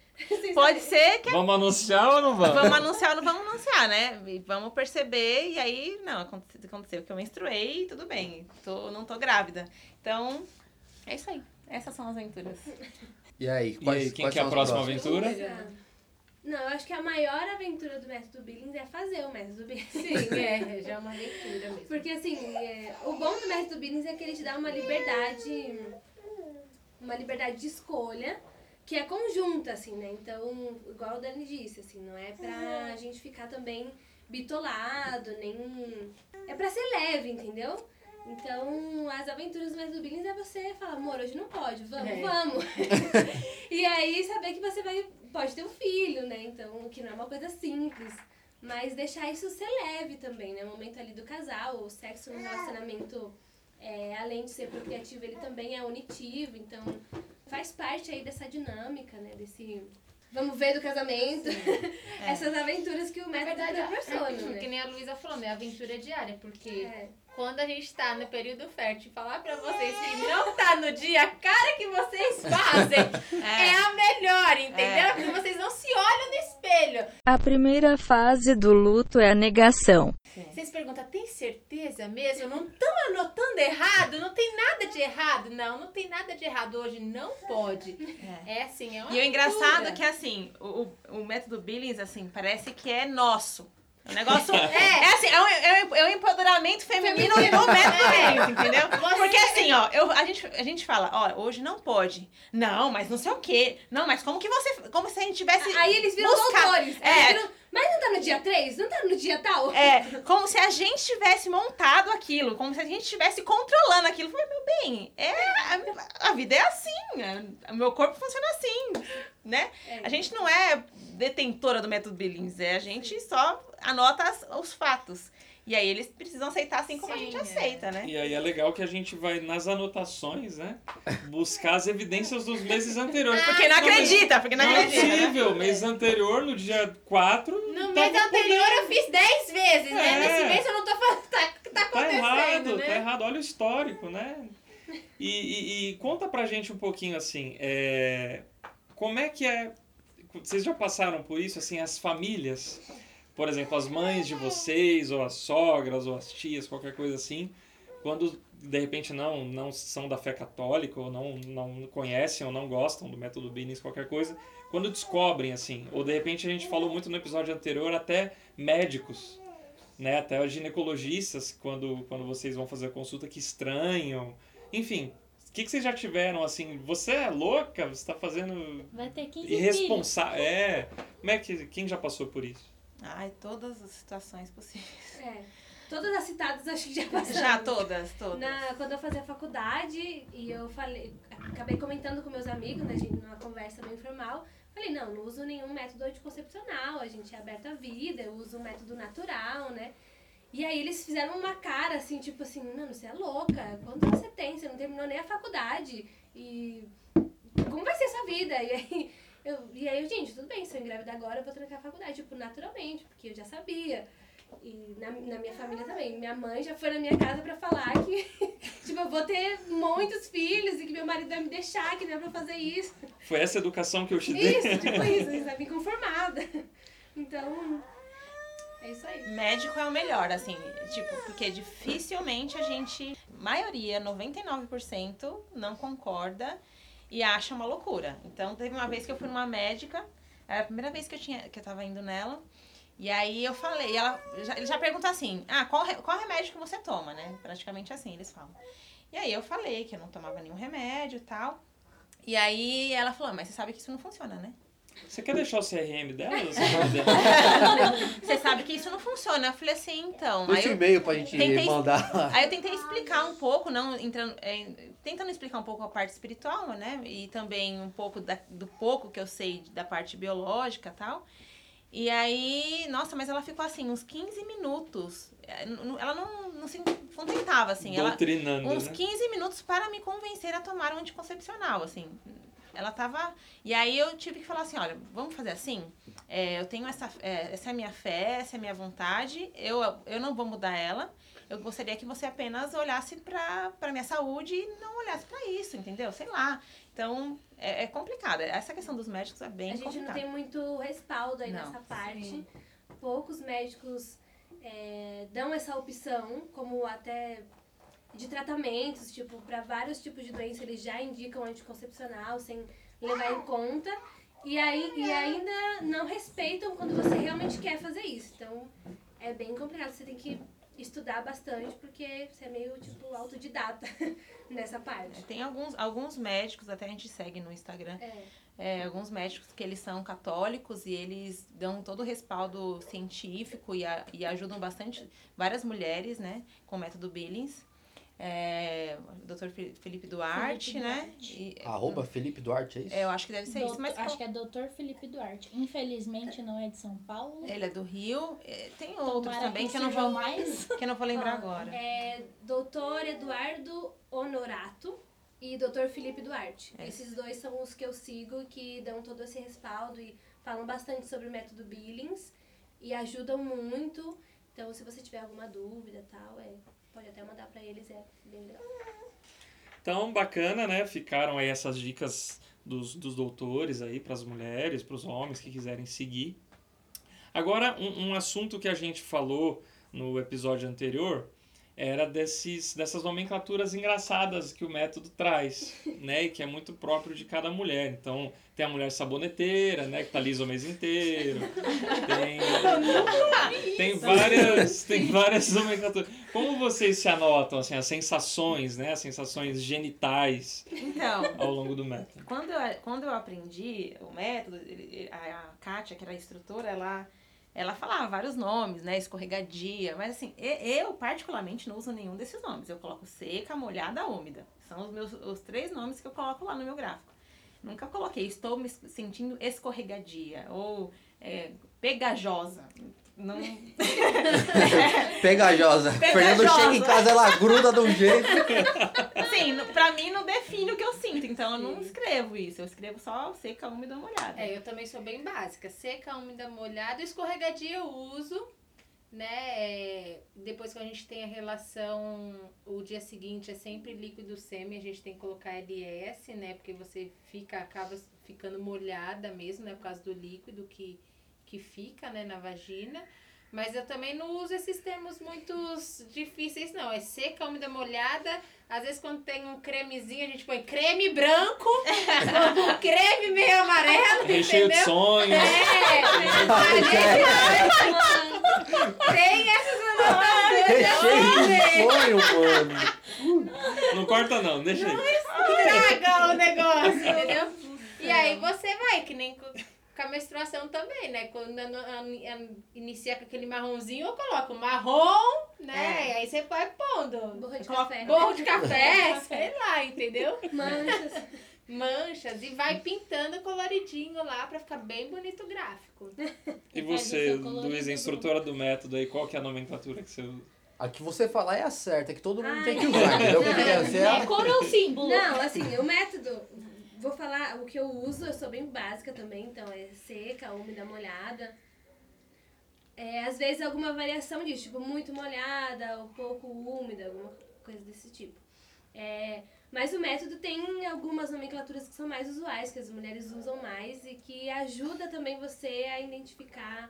pode ser que... Vamos anunciar ou não vamos? Vamos anunciar ou não vamos anunciar, né? E vamos perceber, e aí, não, aconteceu que eu menstruei, tudo bem, não tô grávida. Então, é isso aí, essas são as aventuras. E aí, quem que é a próxima aventura? Não, eu acho que a maior aventura do método Billings é fazer o método Billings. Sim, já é uma aventura mesmo. Porque, assim, o bom do método Billings é que ele te dá uma liberdade de escolha, que é conjunta, assim, né? Então, igual o Dani disse, assim, não é pra gente ficar também bitolado, nem... É pra ser leve, entendeu? Então, as aventuras do método Billings é você falar, amor, hoje não pode, vamos. E aí, saber que você pode ter um filho, né? Então, que não é uma coisa simples. Mas deixar isso ser leve também, né? O momento ali do casal, o sexo no relacionamento, além de ser procriativo, ele também é unitivo. Então, faz parte aí dessa dinâmica, né? Desse... Vamos ver do casamento. Essas aventuras que o método proporciona, né? Que nem a Luísa falou, né? Aventura diária, porque... Quando a gente tá no período fértil, falar pra vocês que não tá no dia, a cara que vocês fazem é a melhor, entendeu? Porque vocês não se olham no espelho. A primeira fase do luto é a negação. Vocês perguntam, tem certeza mesmo? Não estão anotando errado? Não tem nada de errado? Não tem nada de errado. Hoje não pode. É assim, é uma... E o engraçado é que, assim, o método Billings, assim, parece que é nosso. O negócio assim, é um empoderamento feminino no método, entendeu? Porque assim, ó, a gente fala, ó, hoje não pode. Não, mas não sei o quê. Não, mas como que você... Como se a gente tivesse... Aí eles viram doutores. Mas não tá no dia 3? Não tá no dia tal? Como se a gente tivesse montado aquilo. Como se a gente estivesse controlando aquilo. Eu falei, meu bem, a vida é assim. O meu corpo funciona assim, né? A gente não é detentora do método Billings. A gente só anota os fatos. E aí eles precisam aceitar assim como a gente aceita, né? E aí é legal que a gente vai nas anotações, né? Buscar as evidências dos meses anteriores. Porque não acredita. É possível, mês anterior, no dia 4... No mês anterior eu fiz 10 vezes, né? Nesse mês eu não tô falando, tá acontecendo, né? Tá errado, olha o histórico, né? E conta pra gente um pouquinho, assim, como é que é... Vocês já passaram por isso, assim, as famílias... Por exemplo, as mães de vocês, ou as sogras, ou as tias, qualquer coisa assim, quando, de repente, não são da fé católica, ou não conhecem, ou não gostam do método Billings, qualquer coisa, quando descobrem, assim, ou, de repente, a gente falou muito no episódio anterior, até médicos, né, até os ginecologistas, quando vocês vão fazer a consulta, que estranham, enfim... O que vocês já tiveram, assim, você é louca, você tá fazendo... Vai ter 15 irresponsável. Filhos. Como é que... Quem já passou por isso? Ai, todas as situações possíveis. Todas as citadas acho que já passaram. Já, todas. Quando eu fazia faculdade, e eu falei... Acabei comentando com meus amigos, né, gente, numa conversa bem informal. Falei, não uso nenhum método anticoncepcional, a gente é aberto à vida, eu uso um método natural, né? E aí eles fizeram uma cara, assim, tipo assim, mano, você é louca, quanto você tem? Você não terminou nem a faculdade, e como vai ser essa vida? E aí, gente, tudo bem, se eu engravidar agora, eu vou trancar a faculdade, tipo, naturalmente, porque eu já sabia. E na minha família também, minha mãe já foi na minha casa pra falar que, tipo, eu vou ter muitos filhos e que meu marido vai me deixar, que não é pra fazer isso. Foi essa educação que eu te dei? Isso, tipo isso, tá bem conformada. Então... É isso aí. Médico é o melhor, assim, tipo, porque dificilmente a gente, maioria, 99%, não concorda e acha uma loucura. Então, teve uma vez que eu fui numa médica, era a primeira vez que eu tava indo nela, e aí eu falei, e ele já pergunta assim, qual remédio que você toma, né? Praticamente assim, eles falam. E aí eu falei que eu não tomava nenhum remédio e tal, e aí ela falou, mas você sabe que isso não funciona, né? Você quer deixar o CRM dela? Você sabe que isso não funciona. Eu falei assim, então... Puxa o e-mail pra gente mandar lá. Aí eu tentei explicar um pouco, tentando explicar um pouco a parte espiritual, né? E também um pouco do pouco que eu sei da parte biológica e tal. E aí, nossa, mas ela ficou assim, uns 15 minutos. Ela não se contentava, assim. Doutrinando, ela, uns 15 minutos para me convencer a tomar um anticoncepcional, assim... Ela tava... E aí eu tive que falar assim, olha, vamos fazer assim? Eu tenho essa é a minha fé, essa é a minha vontade, eu não vou mudar ela. Eu gostaria que você apenas olhasse pra minha saúde e não olhasse pra isso, entendeu? Sei lá. Então, é complicado. Essa questão dos médicos é bem complicada. A gente não tem muito respaldo aí nessa parte. Sim. Poucos médicos dão essa opção, como até... de tratamentos, tipo, para vários tipos de doença, eles já indicam anticoncepcional sem levar em conta. E ainda não respeitam quando você realmente quer fazer isso. Então, é bem complicado. Você tem que estudar bastante, porque você é meio, tipo, autodidata nessa parte. Tem alguns médicos, até a gente segue no Instagram, alguns médicos que eles são católicos e eles dão todo o respaldo científico e ajudam bastante várias mulheres, né, com o método Billings. Dr. Felipe Duarte, né? @ Felipe Duarte, é isso? Eu acho que deve ser isso. Mas acho que é Dr. Felipe Duarte. Infelizmente não é de São Paulo. Ele é do Rio. Tem outros também que eu não vou lembrar agora. É Dr. Eduardo Honorato e Dr. Felipe Duarte. É. Esses dois são os que eu sigo, que dão todo esse respaldo e falam bastante sobre o método Billings e ajudam muito. Então, se você tiver alguma dúvida e tal, pode até mandar pra eles, é bem legal. Então, bacana, né? Ficaram aí essas dicas dos doutores aí pras mulheres, pros homens que quiserem seguir. Agora, um assunto que a gente falou no episódio anterior era dessas nomenclaturas engraçadas que o método traz, né? E que é muito próprio de cada mulher. Então, tem a mulher saboneteira, né? Que tá lisa o mês inteiro. Tem várias nomenclaturas. Como vocês se anotam, assim, as sensações, né? As sensações genitais ao longo do método. Quando eu aprendi o método, a Kátia, que era a instrutora, ela falava vários nomes, né? Escorregadia. Mas assim, eu particularmente não uso nenhum desses nomes. Eu coloco seca, molhada, úmida. São os três nomes que eu coloco lá no meu gráfico. Nunca coloquei. Estou me sentindo escorregadia. Ou pegajosa. Não... Pegajosa. Fernando chega em casa, ela gruda de um jeito. Sim, pra mim não define o que eu sinto, então eu não escrevo isso. Eu escrevo só seca, úmida, molhada. Eu também sou bem básica. Seca, úmida, molhada. Escorregadia eu uso, né? Depois que a gente tem a relação, o dia seguinte é sempre líquido sêmen, a gente tem que colocar LS, né? Porque você acaba ficando molhada mesmo, né? Por causa do líquido que fica, né, na vagina, mas eu também não uso esses termos muito difíceis, não. É seca, úmida, molhada. Às vezes quando tem um cremezinho, a gente põe creme branco, um creme meio amarelo, recheio de sonhos. Tem essas anotações. Recheio de sonho, mano. Não corta não, deixa aí. Estraga o negócio, entendeu? E aí você vai, que nem... Com a menstruação também, né? Quando inicia com aquele marronzinho, eu coloco marrom, né? E aí você vai pondo. Borro de café, sei lá, entendeu? Manchas. E vai pintando coloridinho lá pra ficar bem bonito o gráfico. E você, Luísa, instrutora do método aí, qual que é a nomenclatura que você usa? A que você falar é a certa, que todo mundo tem que usar, entendeu? É cor ou símbolo? Não, assim, o método... Vou falar o que eu uso, eu sou bem básica também, então é seca, úmida, molhada. Às vezes alguma variação disso, tipo muito molhada ou pouco úmida, alguma coisa desse tipo. Mas o método tem algumas nomenclaturas que são mais usuais, que as mulheres usam mais e que ajuda também você a identificar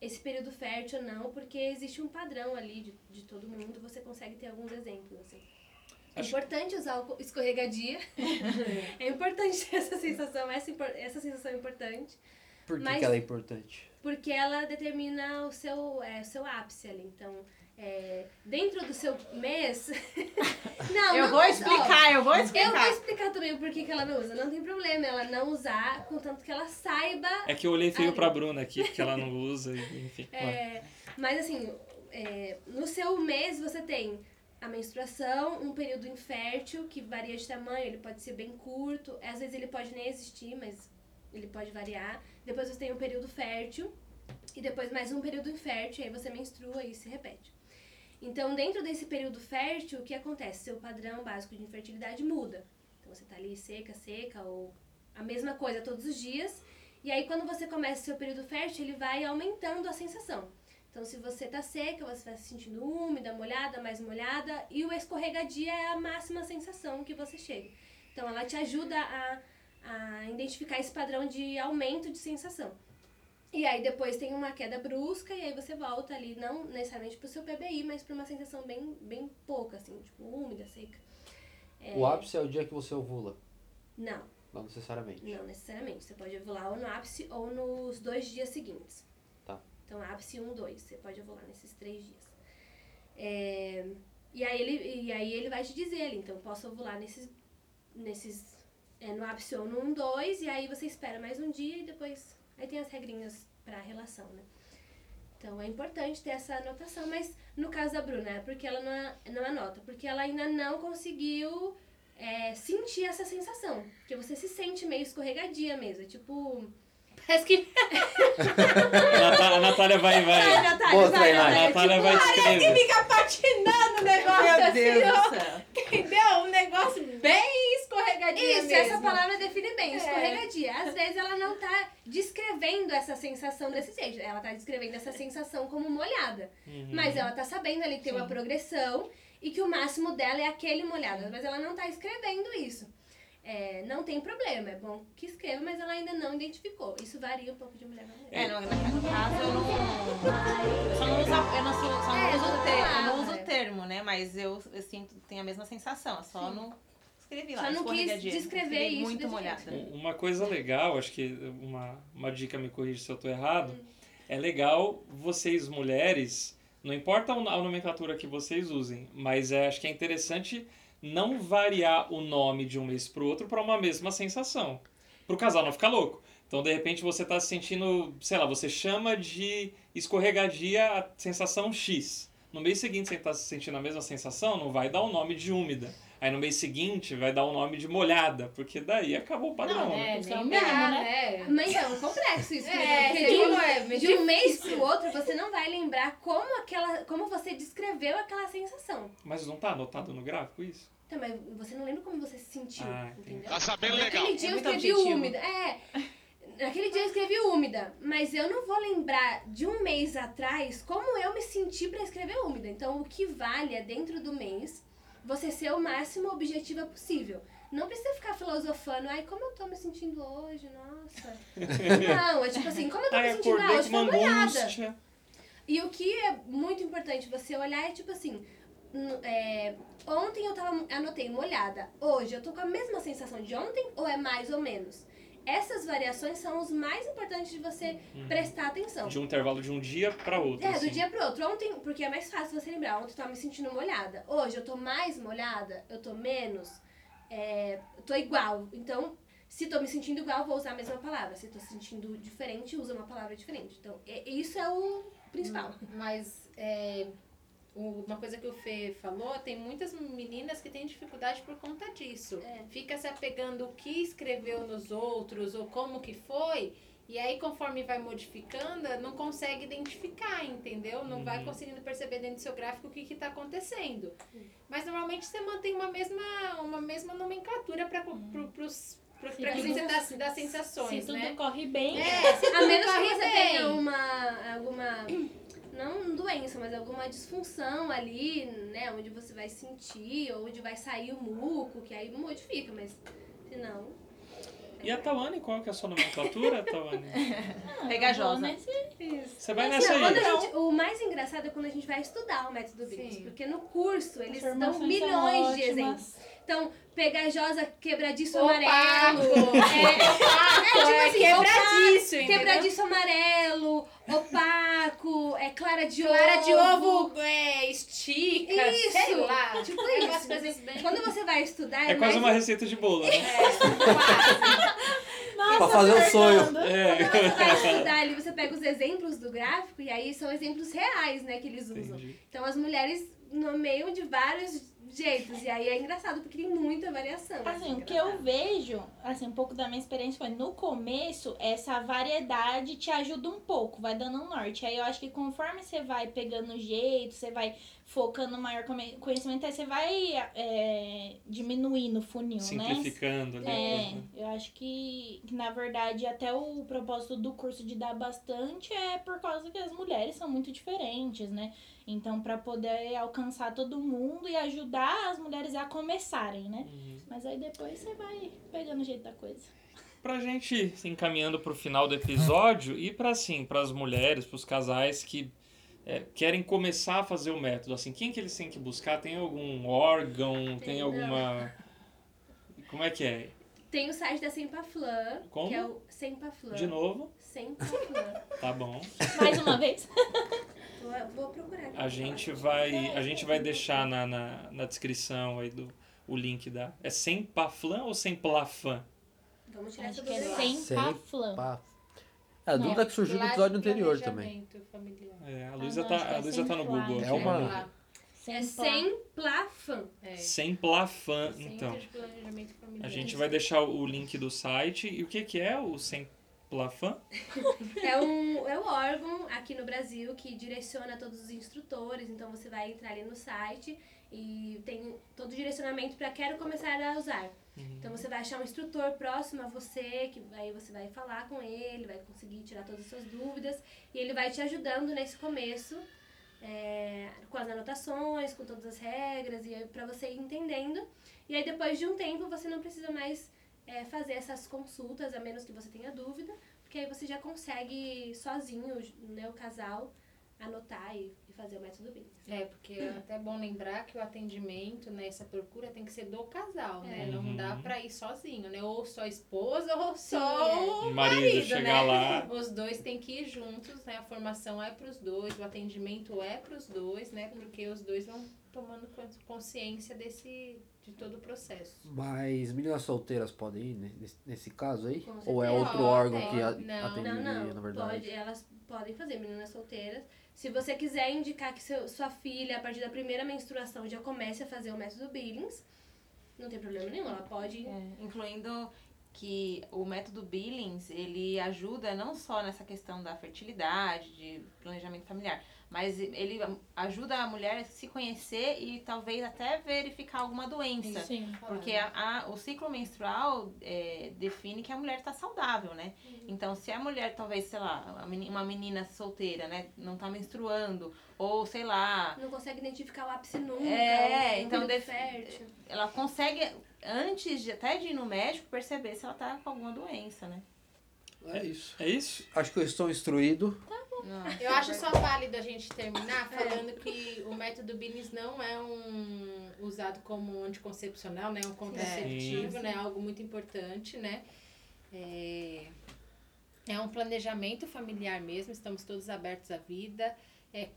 esse período fértil ou não, porque existe um padrão ali de todo mundo, você consegue ter alguns exemplos, assim. É importante usar o escorregadia, é importante ter essa sensação é importante. Por que, mas, que ela é importante? Porque ela determina o seu ápice ali, então... É, dentro do seu mês... não, eu não, vou explicar, ó, eu vou explicar. Eu vou explicar também o porquê que ela não usa. Não tem problema ela não usar, contanto que ela saiba... É que eu olhei feio pra Bruna aqui, porque ela não usa, enfim. É, mas assim, no seu mês você tem a menstruação, um período infértil, que varia de tamanho, ele pode ser bem curto, às vezes ele pode nem existir, mas ele pode variar. Depois você tem um período fértil, e depois mais um período infértil, e aí você menstrua e se repete. Então, dentro desse período fértil, o que acontece? Seu padrão básico de infertilidade muda. Então, você tá ali seca, ou a mesma coisa todos os dias. E aí, quando você começa o seu período fértil, ele vai aumentando a sensação. Então, se você tá seca, você vai se sentindo úmida, molhada, mais molhada. E o escorregadia é a máxima sensação que você chega. Então, ela te ajuda a identificar esse padrão de aumento de sensação. E aí depois tem uma queda brusca e aí você volta ali, não necessariamente pro seu PBI, mas pra uma sensação bem pouca, assim, tipo, úmida, seca. É... O ápice é o dia que você ovula? Não. Não necessariamente? Não necessariamente. Você pode ovular ou no ápice ou nos 2 dias seguintes. Tá. Então ápice 1, 2. Você pode ovular nesses 3 dias. É... E aí ele vai te dizer ali, então posso ovular no ápice ou no 1, 2, e aí você espera mais um dia e depois... Aí tem as regrinhas para a relação, né? Então, é importante ter essa anotação, mas no caso da Bruna, é porque ela não anota, porque ela ainda não conseguiu sentir essa sensação, porque você se sente meio escorregadia mesmo, tipo... Parece que... A Natália vai... A Natália vai descrever. Parece que fica patinando o negócio assim, entendeu? Um negócio bem escorregadia. Isso, mesmo. Essa palavra define bem, escorregadia. Às vezes ela não tá descrevendo essa sensação desse jeito, ela tá descrevendo essa sensação como molhada. Uhum. Mas ela tá sabendo ali que tem uma progressão e que o máximo dela é aquele molhado, mas ela não tá escrevendo isso. É, não tem problema, é bom que escreva, mas ela ainda não identificou. Isso varia um pouco de mulher pra mulher. No caso eu não uso o termo, né? Mas eu sinto, tenho a mesma sensação, só não escrevi lá. Só não quis descrever isso. Muito molhada. Uma coisa legal, acho que uma dica, me corrija se eu tô errado, é legal vocês mulheres, não importa a nomenclatura que vocês usem, mas acho que é interessante... não variar o nome de um mês pro outro para uma mesma sensação. Pro casal não ficar louco. Então, de repente, você tá se sentindo, sei lá, você chama de escorregadia a sensação X. No mês seguinte, você tá se sentindo a mesma sensação, não vai dar o nome de úmida. Aí, no mês seguinte, vai dar o nome de molhada, porque daí acabou o padrão. Não, né? Não, né? Mas é um complexo isso. De um mês pro outro, você não vai lembrar como você descreveu aquela sensação. Mas não tá anotado no gráfico isso? Tá, mas você não lembra como você se sentiu, entendeu? Tá sabendo legal. Naquele dia eu escrevi úmida. Naquele dia eu escrevi úmida, mas eu não vou lembrar de um mês atrás como eu me senti pra escrever úmida. Então, o que vale é dentro do mês... você ser o máximo objetiva possível. Não precisa ficar filosofando, como eu tô me sentindo hoje, nossa. Não, é tipo assim, como eu tô me sentindo hoje, tô molhada. E o que é muito importante você olhar é tipo assim, ontem eu anotei molhada, hoje eu tô com a mesma sensação de ontem ou é mais ou menos? Essas variações são os mais importantes de você prestar atenção. De um intervalo de um dia para outro. Do dia para outro. Ontem, porque é mais fácil você lembrar. Ontem eu tava me sentindo molhada. Hoje eu tô mais molhada, eu tô menos, eu tô igual. Então, se tô me sentindo igual, vou usar a mesma palavra. Se tô sentindo diferente, usa uma palavra diferente. Então, isso é o principal. Mas, uma coisa que o Fê falou, tem muitas meninas que têm dificuldade por conta disso. Fica se apegando o que escreveu nos outros ou como que foi, e aí conforme vai modificando, não consegue identificar, entendeu? Não vai conseguindo perceber dentro do seu gráfico o que está acontecendo. Mas normalmente você mantém uma mesma nomenclatura para das sensações, se né? Tudo corre bem. A menos que você tenha alguma... não doença, mas alguma disfunção ali, né, onde você vai sentir, onde vai sair o muco, que aí modifica, mas se não... E a Tauane, qual que é a sua nomenclatura, Tauane? Pegajosa. Você vai nessa aí. O mais engraçado é quando a gente vai estudar o método Billings, porque no curso eles dão milhões de exemplos. Então, pegajosa, quebradiço amarelo. Quebradiço, entendeu? Quebradiço amarelo, opaco, clara de ovo, estica, isso, sei lá. Tipo isso. Quando você vai estudar... É quase uma receita de bolo, né? Nossa, pra fazer o sonho. Quando você vai estudar ali, você pega os exemplos do gráfico e aí são exemplos reais, né, que eles usam. Entendi. Então, as mulheres nomeiam de vários jeitos. E aí é engraçado, porque tem muita variação. Assim, o que eu vejo, assim, um pouco da minha experiência foi, no começo, essa variedade te ajuda um pouco, vai dando um norte. Aí eu acho que conforme você vai pegando o jeito, você vai focando no maior conhecimento, aí você vai diminuindo o funil, simplificando, né? Simplificando, né? Eu acho que, na verdade, até o propósito do curso de dar bastante é por causa que as mulheres são muito diferentes, né? Então, para poder alcançar todo mundo e ajudar as mulheres a começarem, né? Mas aí depois você vai pegando o jeito da coisa. Pra gente, encaminhando pro final do episódio, e para assim, pras mulheres, pros casais que querem começar a fazer o método, assim, quem que eles têm que buscar? Tem algum órgão? Tem alguma... Como é que é? Tem o site da SEMPLAFAM, que é o SEMPLAFAM. De novo? SEMPLAFAM. Tá bom. Mais uma vez. Vou procurar aqui. A gente vai deixar na descrição aí o link da... É SEMPLAFAM ou SEMPLAFAM? Vamos tirar essa dúvida. SEMPLAFAM. É a dúvida que surgiu no episódio anterior também. Familiar. A Luísa tá no Google. É uma... É SEMPLAFAM. SEMPLAFAM, então. A gente vai deixar o link do site. E o que é o SEMPLAFAM? É um órgão aqui no Brasil que direciona todos os instrutores. Então você vai entrar ali no site e tem todo o direcionamento para quero começar a usar. Então você vai achar um instrutor próximo a você, que aí você vai falar com ele, vai conseguir tirar todas as suas dúvidas e ele vai te ajudando nesse começo. Com as anotações, com todas as regras, e para você ir entendendo. E aí depois de um tempo você não precisa mais fazer essas consultas, a menos que você tenha dúvida, porque aí você já consegue sozinho, né, o casal, anotar e fazer o método Billings. Porque é até bom lembrar que o atendimento, né, essa procura tem que ser do casal, né? Não dá pra ir sozinho, né? Ou só a esposa ou só o marido, chegar, né? Lá. Os dois tem que ir juntos, né? A formação é pros dois, o atendimento é pros dois, né? Porque os dois vão tomando consciência de todo o processo. Mas meninas solteiras podem ir nesse caso aí? Ou é outro órgão que atende, na verdade? Pode, elas podem fazer, meninas solteiras. Se você quiser indicar que sua filha, a partir da primeira menstruação, já comece a fazer o método Billings, não tem problema nenhum, ela pode... Incluindo que o método Billings, ele ajuda não só nessa questão da fertilidade, de planejamento familiar, mas ele ajuda a mulher a se conhecer e talvez até verificar alguma doença. Sim, porque o ciclo menstrual define que a mulher está saudável, né? Então, se a mulher, talvez, sei lá, uma menina solteira, né, não está menstruando, ou sei lá... Não consegue identificar o ápice nunca, então ela consegue, antes de ir no médico, perceber se ela está com alguma doença, né? É isso? Acho que eu estou instruído. Tá. Nossa. Eu acho só válido a gente terminar falando que o método Billings não é usado como anticoncepcional, né? Um contraceptivo, né? Algo muito importante, né? É um planejamento familiar mesmo, estamos todos abertos à vida.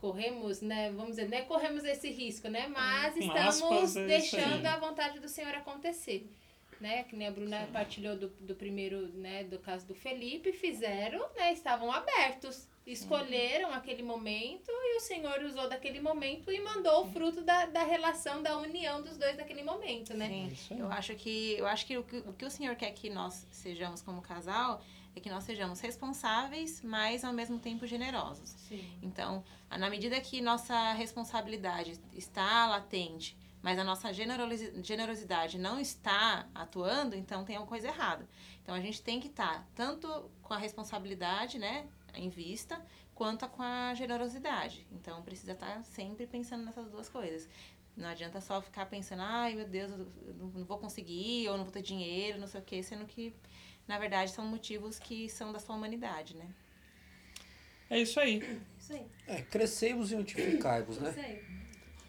Corremos, né? Vamos dizer, não é corremos esse risco, né? Mas estamos deixando a vontade do Senhor acontecer. Né, que nem a Bruna partilhou do primeiro, né, do caso do Felipe, fizeram, né, estavam abertos, escolheram aquele momento e o Senhor usou daquele momento e mandou o fruto da relação, da união dos dois naquele momento, né? Sim, eu acho que o que o Senhor quer que nós sejamos como casal é que nós sejamos responsáveis, mas ao mesmo tempo generosos. Sim. Então, na medida que nossa responsabilidade está latente, mas a nossa generosidade não está atuando, então tem alguma coisa errada. Então a gente tem que estar tanto com a responsabilidade, né, em vista, quanto com a generosidade. Então precisa estar sempre pensando nessas duas coisas. Não adianta só ficar pensando, ai meu Deus, eu não vou conseguir, ou não vou ter dinheiro, não sei o quê, sendo que na verdade, são motivos que são da sua humanidade, né? É isso aí. É, crescei-vos e multiplicai-vos, né? Isso aí.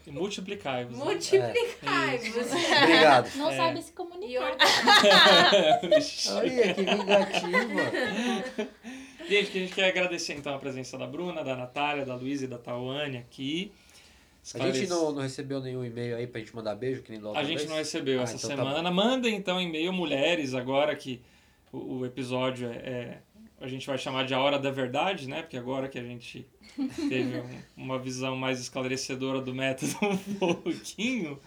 E multiplicai-vos. Multiplicai-vos. É. Obrigado. Não sabe se comunicar. Olha, que vingativa. Gente, que a gente quer agradecer, então, a presença da Bruna, da Natália, da Luísa e da Tauane aqui. A gente não recebeu nenhum e-mail aí pra gente mandar beijo, que nem da outra vez? A gente não recebeu essa então semana. Tá, mandem, então, e-mail, mulheres, agora que o episódio a gente vai chamar de A Hora da Verdade, né? Porque agora que a gente teve uma visão mais esclarecedora do método um pouquinho,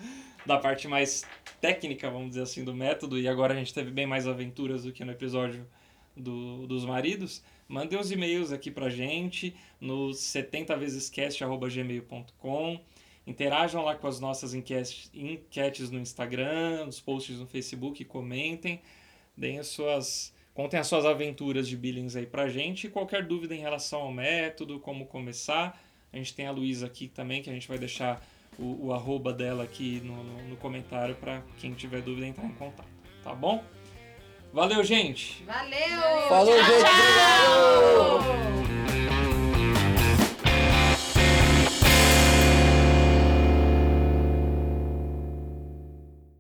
da parte mais técnica, vamos dizer assim, do método, e agora a gente teve bem mais aventuras do que no episódio dos maridos. Mandem os e-mails aqui pra gente no 70vezescast@gmail.com. Interajam lá com as nossas enquetes no Instagram, nos posts no Facebook, comentem, contem as suas aventuras de Billings aí pra gente. E qualquer dúvida em relação ao método, como começar, a gente tem a Luísa aqui também, que a gente vai deixar o arroba dela aqui no comentário pra quem tiver dúvida entrar em contato, tá bom? Valeu, gente! Valeu! Falou, tchau, gente! Tchau.